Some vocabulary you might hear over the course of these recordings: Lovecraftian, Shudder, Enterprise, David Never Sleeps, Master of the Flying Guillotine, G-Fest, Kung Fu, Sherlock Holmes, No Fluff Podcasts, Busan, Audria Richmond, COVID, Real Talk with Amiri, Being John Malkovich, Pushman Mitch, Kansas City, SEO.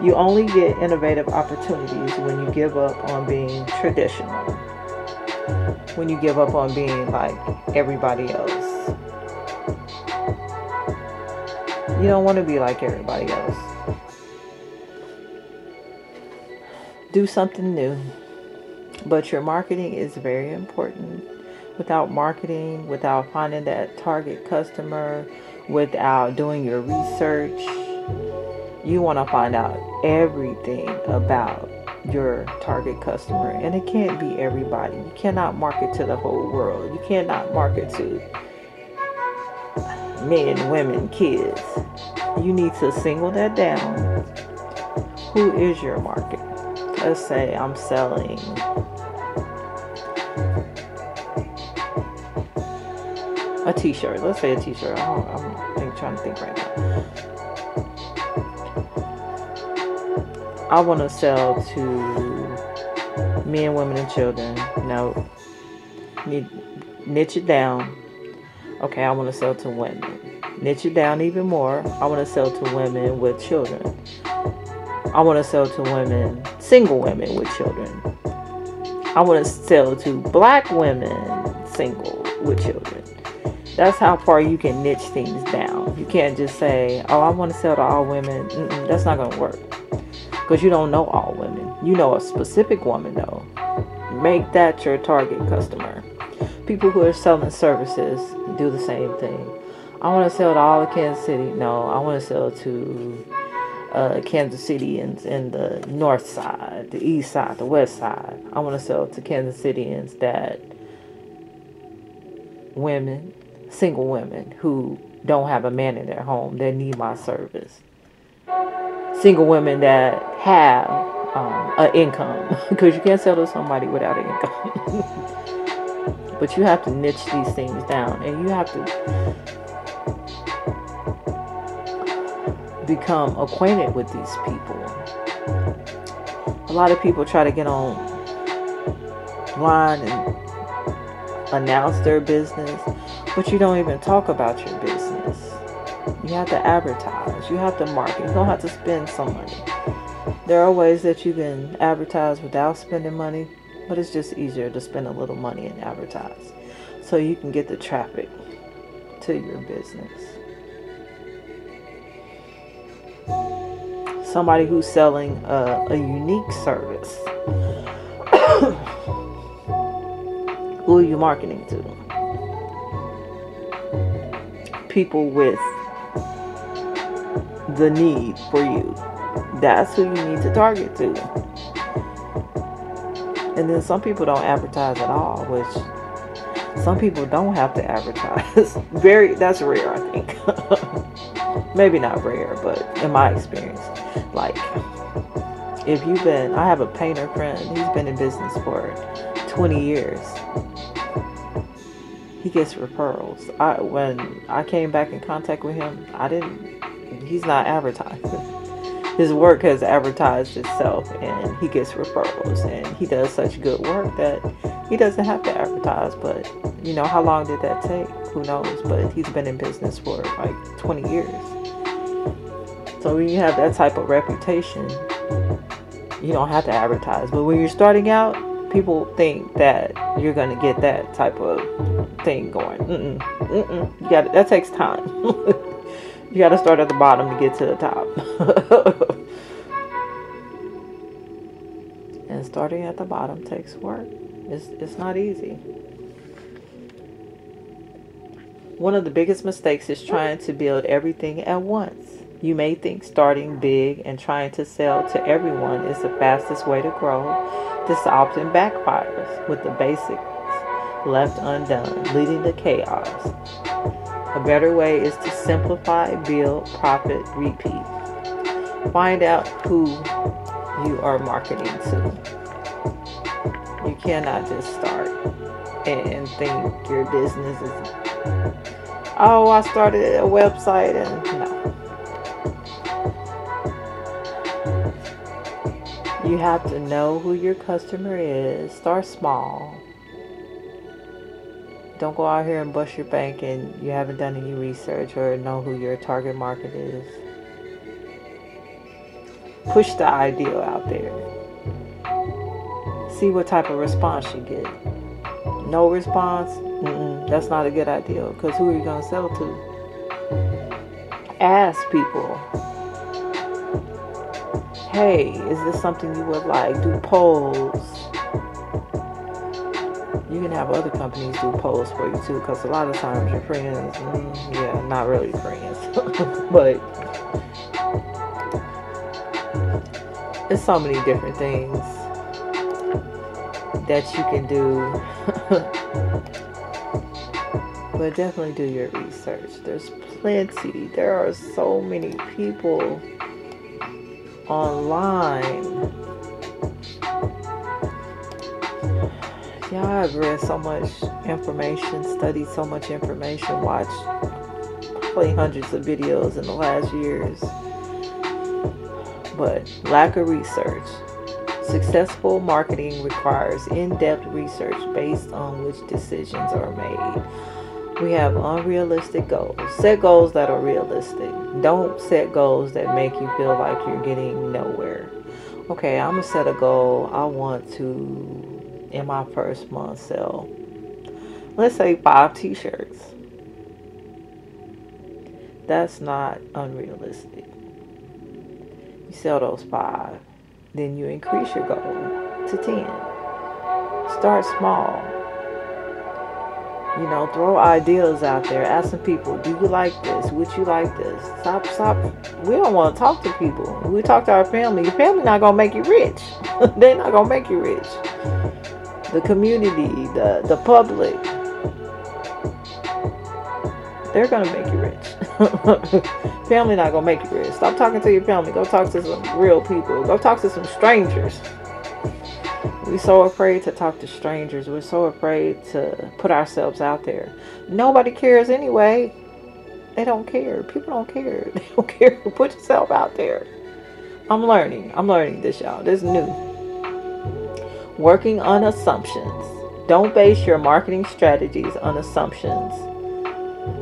You only get innovative opportunities when you give up on being traditional, when you give up on being like everybody else. You don't want to be like everybody else. Do something new. But your marketing is very important. Without marketing, without finding that target customer, without doing your research, you want to find out everything about your target customer. And it can't be everybody. You cannot market to the whole world. You cannot market to men, women, kids. You need to single that down. Who is your market? Let's say I'm selling a t-shirt. Let's say a t-shirt. I'm trying to think right now. I want to sell to men, women, and children. No, need niche it down. Okay, I want to sell to women. Niche it down even more. I want to sell to women with children. I want to sell to women, single women with children. I want to sell to black women, single with children. That's how far you can niche things down. You can't just say, oh, I want to sell to all women. Mm-mm, that's not going to work, because you don't know all women. You know a specific woman, though. Make that your target customer. People who are selling services do the same thing. I want to sell to all of Kansas City. No, I want to sell to Kansas City and the north side, the east side, the west side. I want to sell to Kansas Cityans, that women, single women who don't have a man in their home, they need my service. Single women that have an income, because you can't sell to somebody without an income. But you have to niche these things down, and you have to become acquainted with these people. A lot of people try to get online and announce their business, but you don't even talk about your business. You have to advertise. You have to market. You don't have to spend some money. There are ways that you can advertise without spending money, but it's just easier to spend a little money and advertise so you can get the traffic to your business. Somebody who's selling a unique service. Who are you marketing to? People with the need for you. That's who you need to target to. And then some people don't advertise at all, which some people don't have to advertise. That's rare, I think. Maybe not rare, but in my experience, like I have a painter friend, he's been in business for 20 years. He gets referrals. When I came back in contact with him, he's not advertising. His work has advertised itself, and he gets referrals, and he does such good work that he doesn't have to advertise. But you know, how long did that take? Who knows? But he's been in business for like 20 years. So when you have that type of reputation, you don't have to advertise. But when you're starting out, people think that you're going to get that type of thing going. You got that takes time. You got to start at the bottom to get to the top. And starting at the bottom takes work. It's not easy. One of the biggest mistakes is trying to build everything at once. You may think starting big and trying to sell to everyone is the fastest way to grow. This often backfires with the basics left undone, leading to chaos. A better way is to simplify, build, profit, repeat. Find out who you are marketing to. You cannot just start and think your business is, oh, I started a website and no. You have to know who your customer is. Start small. Don't go out here and bust your bank and you haven't done any research or know who your target market is. Push the ideal out there. See what type of response you get. No response? That's not a good idea, because who are you going to sell to? Ask people. Hey, is this something you would like? Do polls. You can have other companies do polls for you too, because a lot of times your friends, yeah, not really friends, but there's so many different things that you can do. But definitely do your research. There's plenty. There are so many people online. Y'all have read so much information, studied so much information, watched probably hundreds of videos in the last years. But lack of research. Successful marketing requires in-depth research based on which decisions are made. We have unrealistic goals. Set goals that are realistic. Don't set goals that make you feel like you're getting nowhere. Okay, I'm going to set a goal. I want to, in my first month, sell, let's say 5 t-shirts. That's not unrealistic. You sell those 5, then you increase your goal to 10. Start small. You know, throw ideas out there. Ask some people, do you like this? Would you like this? Stop. We don't want to talk to people. We talk to our family. Your family not going to make you rich. They're not going to make you rich. The community, the public, they're going to make you rich. Family not going to make you rich. Stop talking to your family. Go talk to some real people. Go talk to some strangers. We're so afraid to talk to strangers. We're so afraid to put ourselves out there. Nobody cares anyway. They don't care. People don't care. They don't care. Put yourself out there. I'm learning this, y'all. This is new. Working on assumptions. Don't base your marketing strategies on assumptions.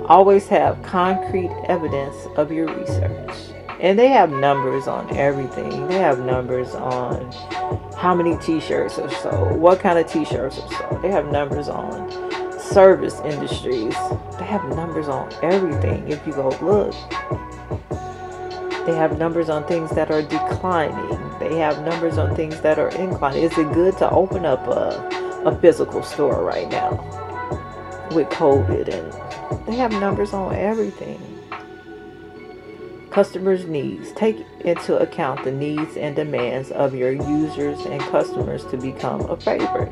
Always have concrete evidence of your research. And they have numbers on everything. They have numbers on how many t-shirts are sold, what kind of t-shirts are sold. They have numbers on service industries. They have numbers on everything. If you go look, they have numbers on things that are declining. They have numbers on things that are inclining. Is it good to open up a physical store right now with COVID? And they have numbers on everything. Customers' needs. Take into account the needs and demands of your users and customers to become a favorite.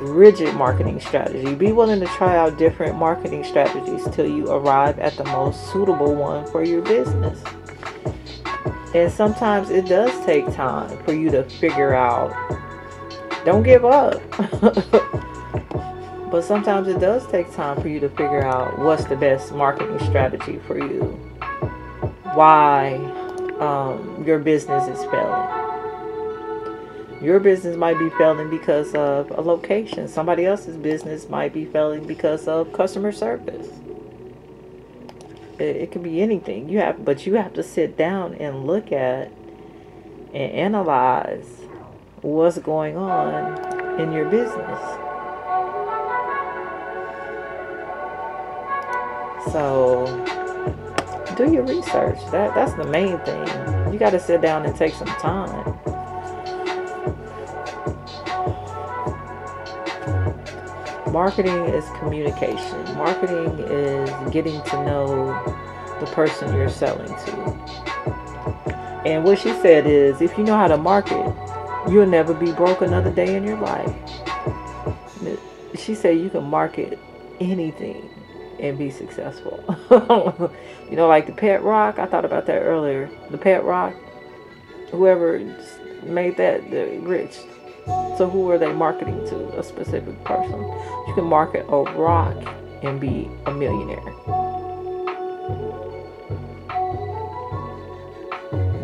Rigid marketing strategy. Be willing to try out different marketing strategies till you arrive at the most suitable one for your business. And sometimes it does take time for you to figure out. Don't give up. But sometimes it does take time for you to figure out what's the best marketing strategy for you. Why your business is failing. Your business might be failing because of a location. Somebody else's business might be failing because of customer service. It can be anything. You have to sit down and look at and analyze what's going on in your business. So do your research. That's the main thing. You got to sit down and take some time. Marketing is communication. Marketing is getting to know the person you're selling to. And what she said is, if you know how to market, you'll never be broke another day in your life. She said you can market anything and be successful. You know, like the pet rock. I thought about that earlier. The pet rock. Whoever made that, they're rich. So who are they marketing to? A specific person. You can market a rock and be a millionaire.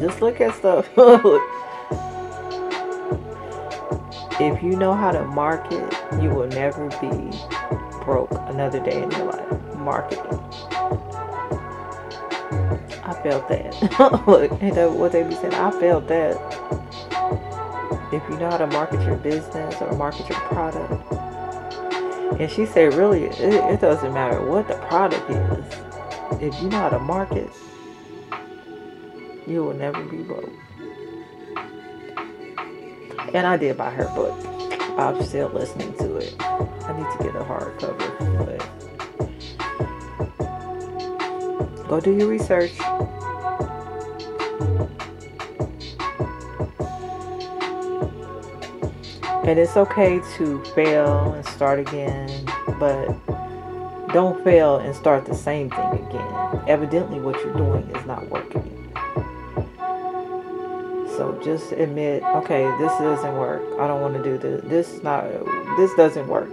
Just look at stuff. If you know how to market, you will never be broke another day in your life. Marketing. I felt that. Look, ain't that what they be saying? I felt that. If you know how to market your business or market your product. And she said, really, it doesn't matter what the product is. If you know how to market, you will never be broke. And I did buy her book. I'm still listening to it. I need to get a hardcover. But go do your research. And it's okay to fail and start again, but don't fail and start the same thing again. Evidently, what you're doing is not working. So just admit, okay, this doesn't work. I don't want to do this. This doesn't work.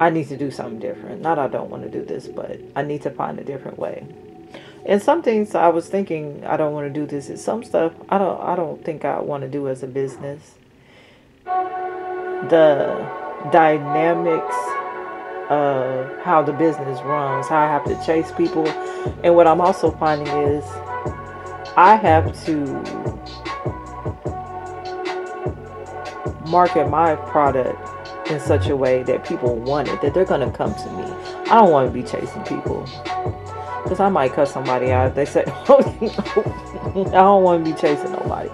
I need to do something different. Not I don't want to do this, but I need to find a different way. And some things I was thinking I don't want to do this. And some stuff I don't think I want to do as a business. The dynamics of how the business runs, how I have to chase people, and what I'm also finding is I have to market my product in such a way that people want it, that they're going to come to me. I don't want to be chasing people. Because I might cut somebody out if they say, I don't want to be chasing nobody.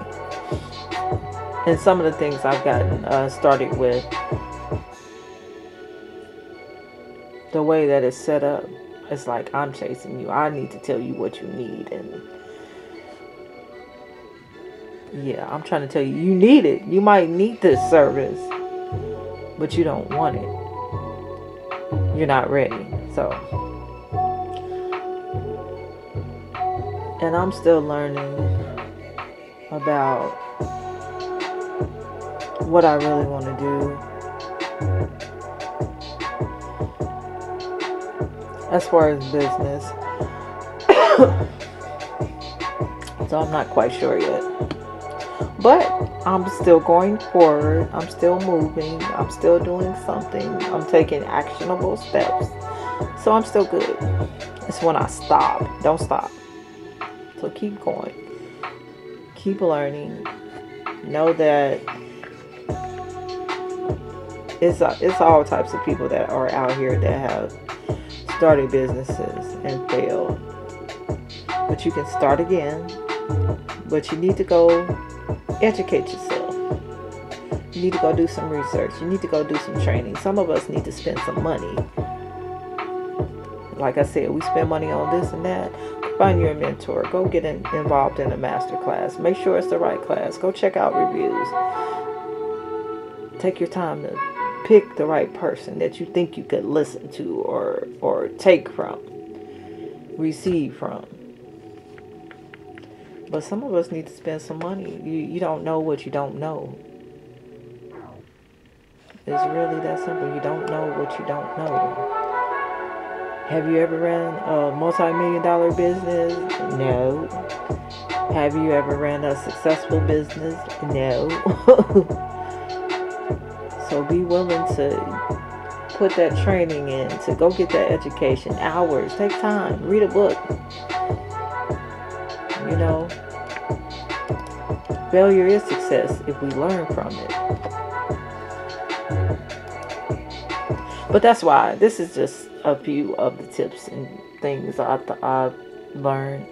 And some of the things I've gotten started with, the way that it's set up, it's like, I'm chasing you. I need to tell you what you need. And yeah, I'm trying to tell you, you need it. You might need this service, but you don't want it. You're not ready. So... and I'm still learning about what I really want to do as far as business. So I'm not quite sure yet. But I'm still going forward. I'm still moving. I'm still doing something. I'm taking actionable steps. So I'm still good. It's when I stop. Don't stop. So keep going. Keep learning. Know that it's all types of people that are out here that have started businesses and failed. But you can start again. But you need to go educate yourself. You need to go do some research. You need to go do some training. Some of us need to spend some money. Like I said, we spend money on this and that. Find your mentor. Go get involved in a master class. Make sure it's the right class. Go check out reviews. Take your time to pick the right person that you think you could listen to or take from, receive from. But some of us need to spend some money. You don't know what you don't know. It's really that simple. You don't know what you don't know. Have you ever ran a multi-million-dollar business? No. Have you ever ran a successful business? No. So be willing to put that training in, to go get that education, hours, take time, read a book. You know, failure is success if we learn from it. But that's why this is just a few of the tips and things I've learned.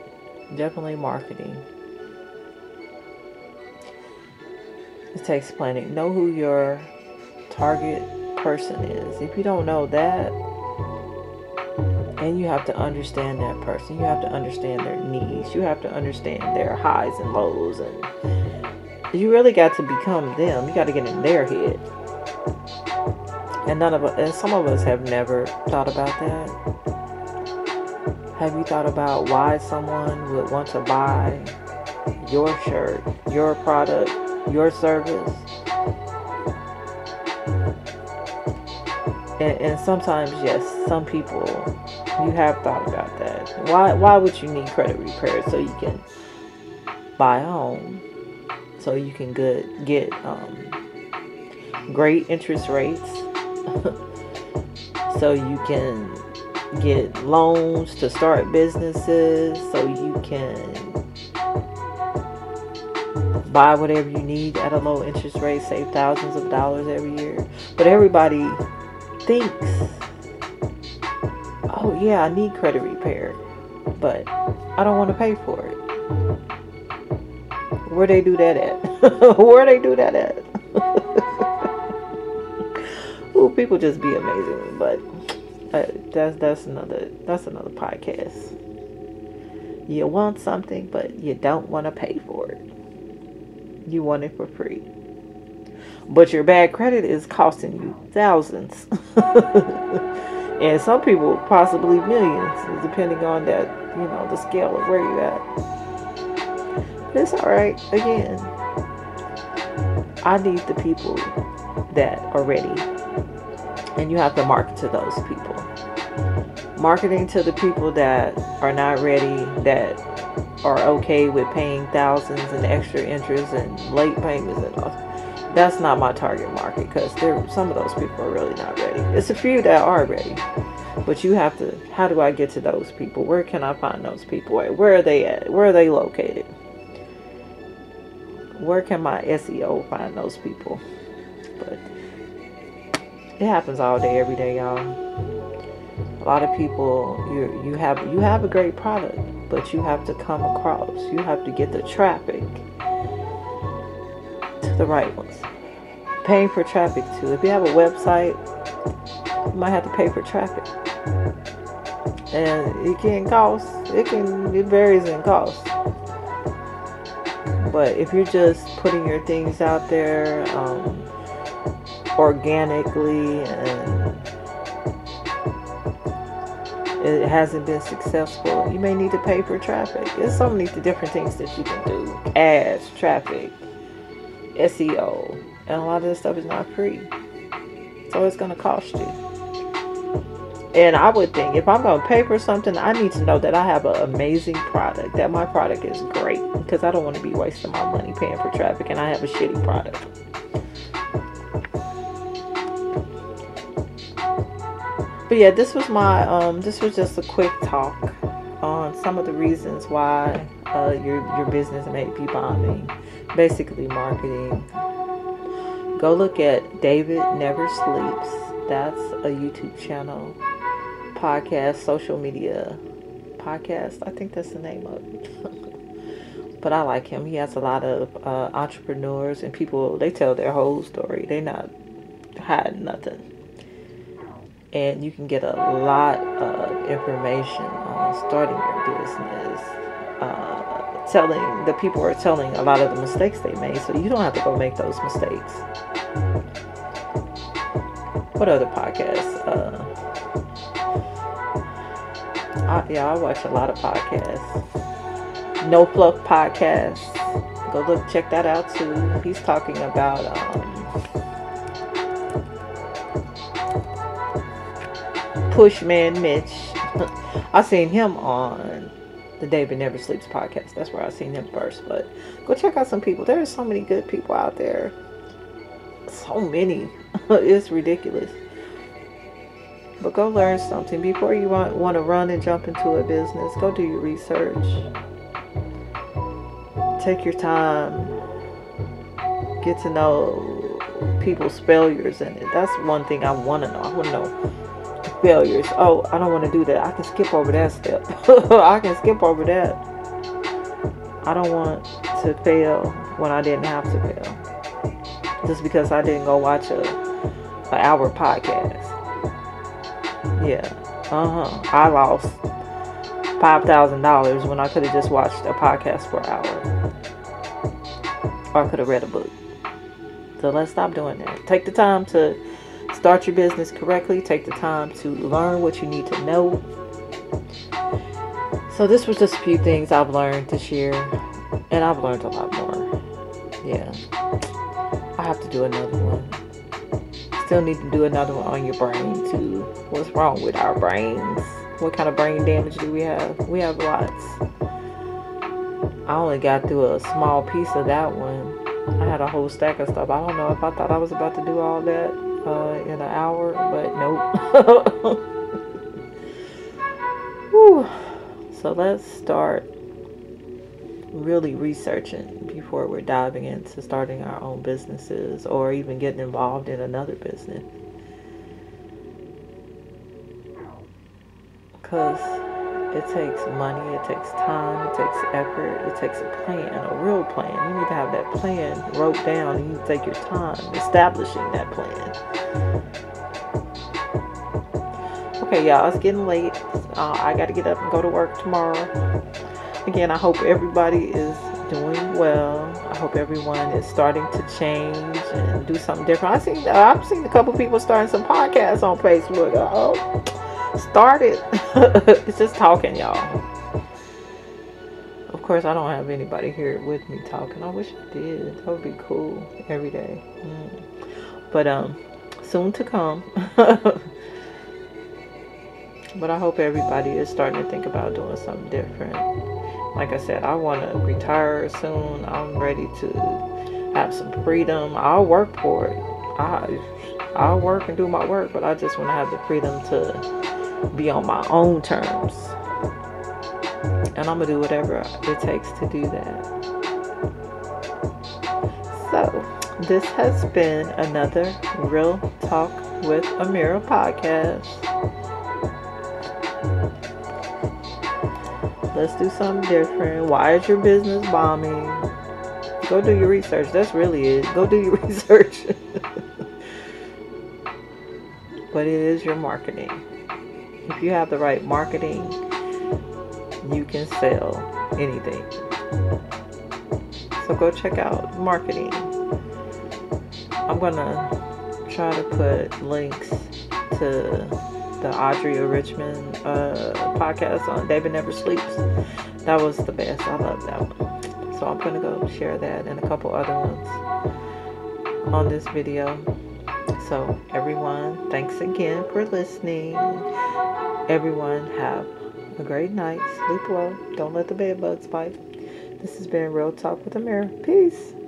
Definitely marketing. It takes planning. Know who your target person is. If you don't know that, and you have to understand that person. You have to understand their needs. You have to understand their highs and lows. And you really got to become them. You got to get in their head. And some of us have never thought about that. Have you thought about why someone would want to buy your shirt, your product, your service? And sometimes, yes, some people, you have thought about that. Why would you need credit repair so you can buy a home, so you can get great interest rates? So you can get loans to start businesses, so you can buy whatever you need at a low interest rate, save thousands of dollars every year. But everybody thinks, oh yeah, I need credit repair, but I don't want to pay for it. Where they do that at? Where they do that at? Ooh, people just be amazing. But that's another podcast. You want something, but you don't want to pay for it. You want it for free, but your bad credit is costing you thousands, and some people possibly millions, depending on that, you know, the scale of where you're at. It's all right. Again, I need the people that are ready, and you have to market to those people. Marketing to the people that are not ready, that are okay with paying thousands and extra interest and late payments and all, that's not my target market, because some of those people are really not ready. It's a few that are ready, but you have to, how do I get to those people? Where can I find those people? Where are they at? Where are they located? Where can my SEO find those people? But it happens all day, every day, y'all. A lot of people, you have a great product, but you have to come across. You have to get the traffic to the right ones. Paying for traffic too. If you have a website, you might have to pay for traffic, and it can cost. It varies in cost. But if you're just putting your things out there organically and it hasn't been successful, you may need to pay for traffic. There's so many different things that you can do. Ads, traffic, SEO, and a lot of this stuff is not free. So it's going to cost you. And I would think, if I'm going to pay for something, I need to know that I have an amazing product, that my product is great. Because I don't want to be wasting my money paying for traffic and I have a shitty product. But yeah, this was my just a quick talk on some of the reasons why your business may be bombing. Basically marketing. Go look at David Never Sleeps. That's a YouTube channel, podcast, social media podcast. I think that's the name of it. But I like him. He has a lot of entrepreneurs and people. They tell their whole story. They not hiding nothing. And you can get a lot of information on starting your business. The people are telling a lot of the mistakes they made, so you don't have to go make those mistakes. What other podcasts? I watch a lot of podcasts. No Fluff Podcasts. Go look, check that out too. He's talking about Pushman Mitch. I seen him on the David Never Sleeps podcast. That's where I seen him first. But go check out some people. There are so many good people out there. So many. It's ridiculous. But go learn something. Before you want to run and jump into a business, go do your research. Take your time, get to know people's failures in it. That's one thing I want to know. I want to know the failures. Oh, I don't want to do that. I can skip over that step. I can skip over that. I don't want to fail when I didn't have to fail. Just because I didn't go watch an hour podcast. Yeah. I lost $5,000 when I could have just watched a podcast for an hour, or I could have read a book. So let's stop doing that. Take the time to start your business correctly. Take the time to learn what you need to know. So this was just a few things I've learned this year, and I've learned a lot more. Yeah, I have to do another one. Still need to do another one on your brain too. What's wrong with our brains? What kind of brain damage do we have? We have lots. I only got through a small piece of that one. I had a whole stack of stuff. I don't know if I thought I was about to do all that. in an hour, but nope. Whew. So let's start really researching before we're diving into starting our own businesses or even getting involved in another business. Because it takes money, it takes time, it takes effort, it takes a plan, a real plan. You need to have that plan wrote down. You need to take your time establishing that plan. Okay, y'all, it's getting late. I got to get up and go to work tomorrow. Again, I hope everybody is doing well. I hope everyone is starting to change and do something different. I've seen a couple people starting some podcasts on Facebook. Started. It's just talking, y'all. Of course, I don't have anybody here with me talking. I wish I did. That would be cool every day. But soon to come. But I hope everybody is starting to think about doing something different. Like I said, I want to retire soon. I'm ready to have some freedom. I'll work for it. I'll work and do my work, but I just want to have the freedom to be on my own terms, and I'm gonna do whatever it takes to do that. So this has been another Real Talk with Amiri podcast. Let's do something different. Why is your business bombing? Go do your research. That's really it. Go do your research. But it is your marketing. If you have the right marketing, you can sell anything. So go check out marketing. I'm going to try to put links to the Audria Richmond podcast on David Never Sleeps. That was the best. I love that one. So I'm going to go share that and a couple other ones on this video. So everyone, thanks again for listening. Everyone, have a great night. Sleep well. Don't let the bed bugs bite. This has been Real Talk with Amiri. Peace.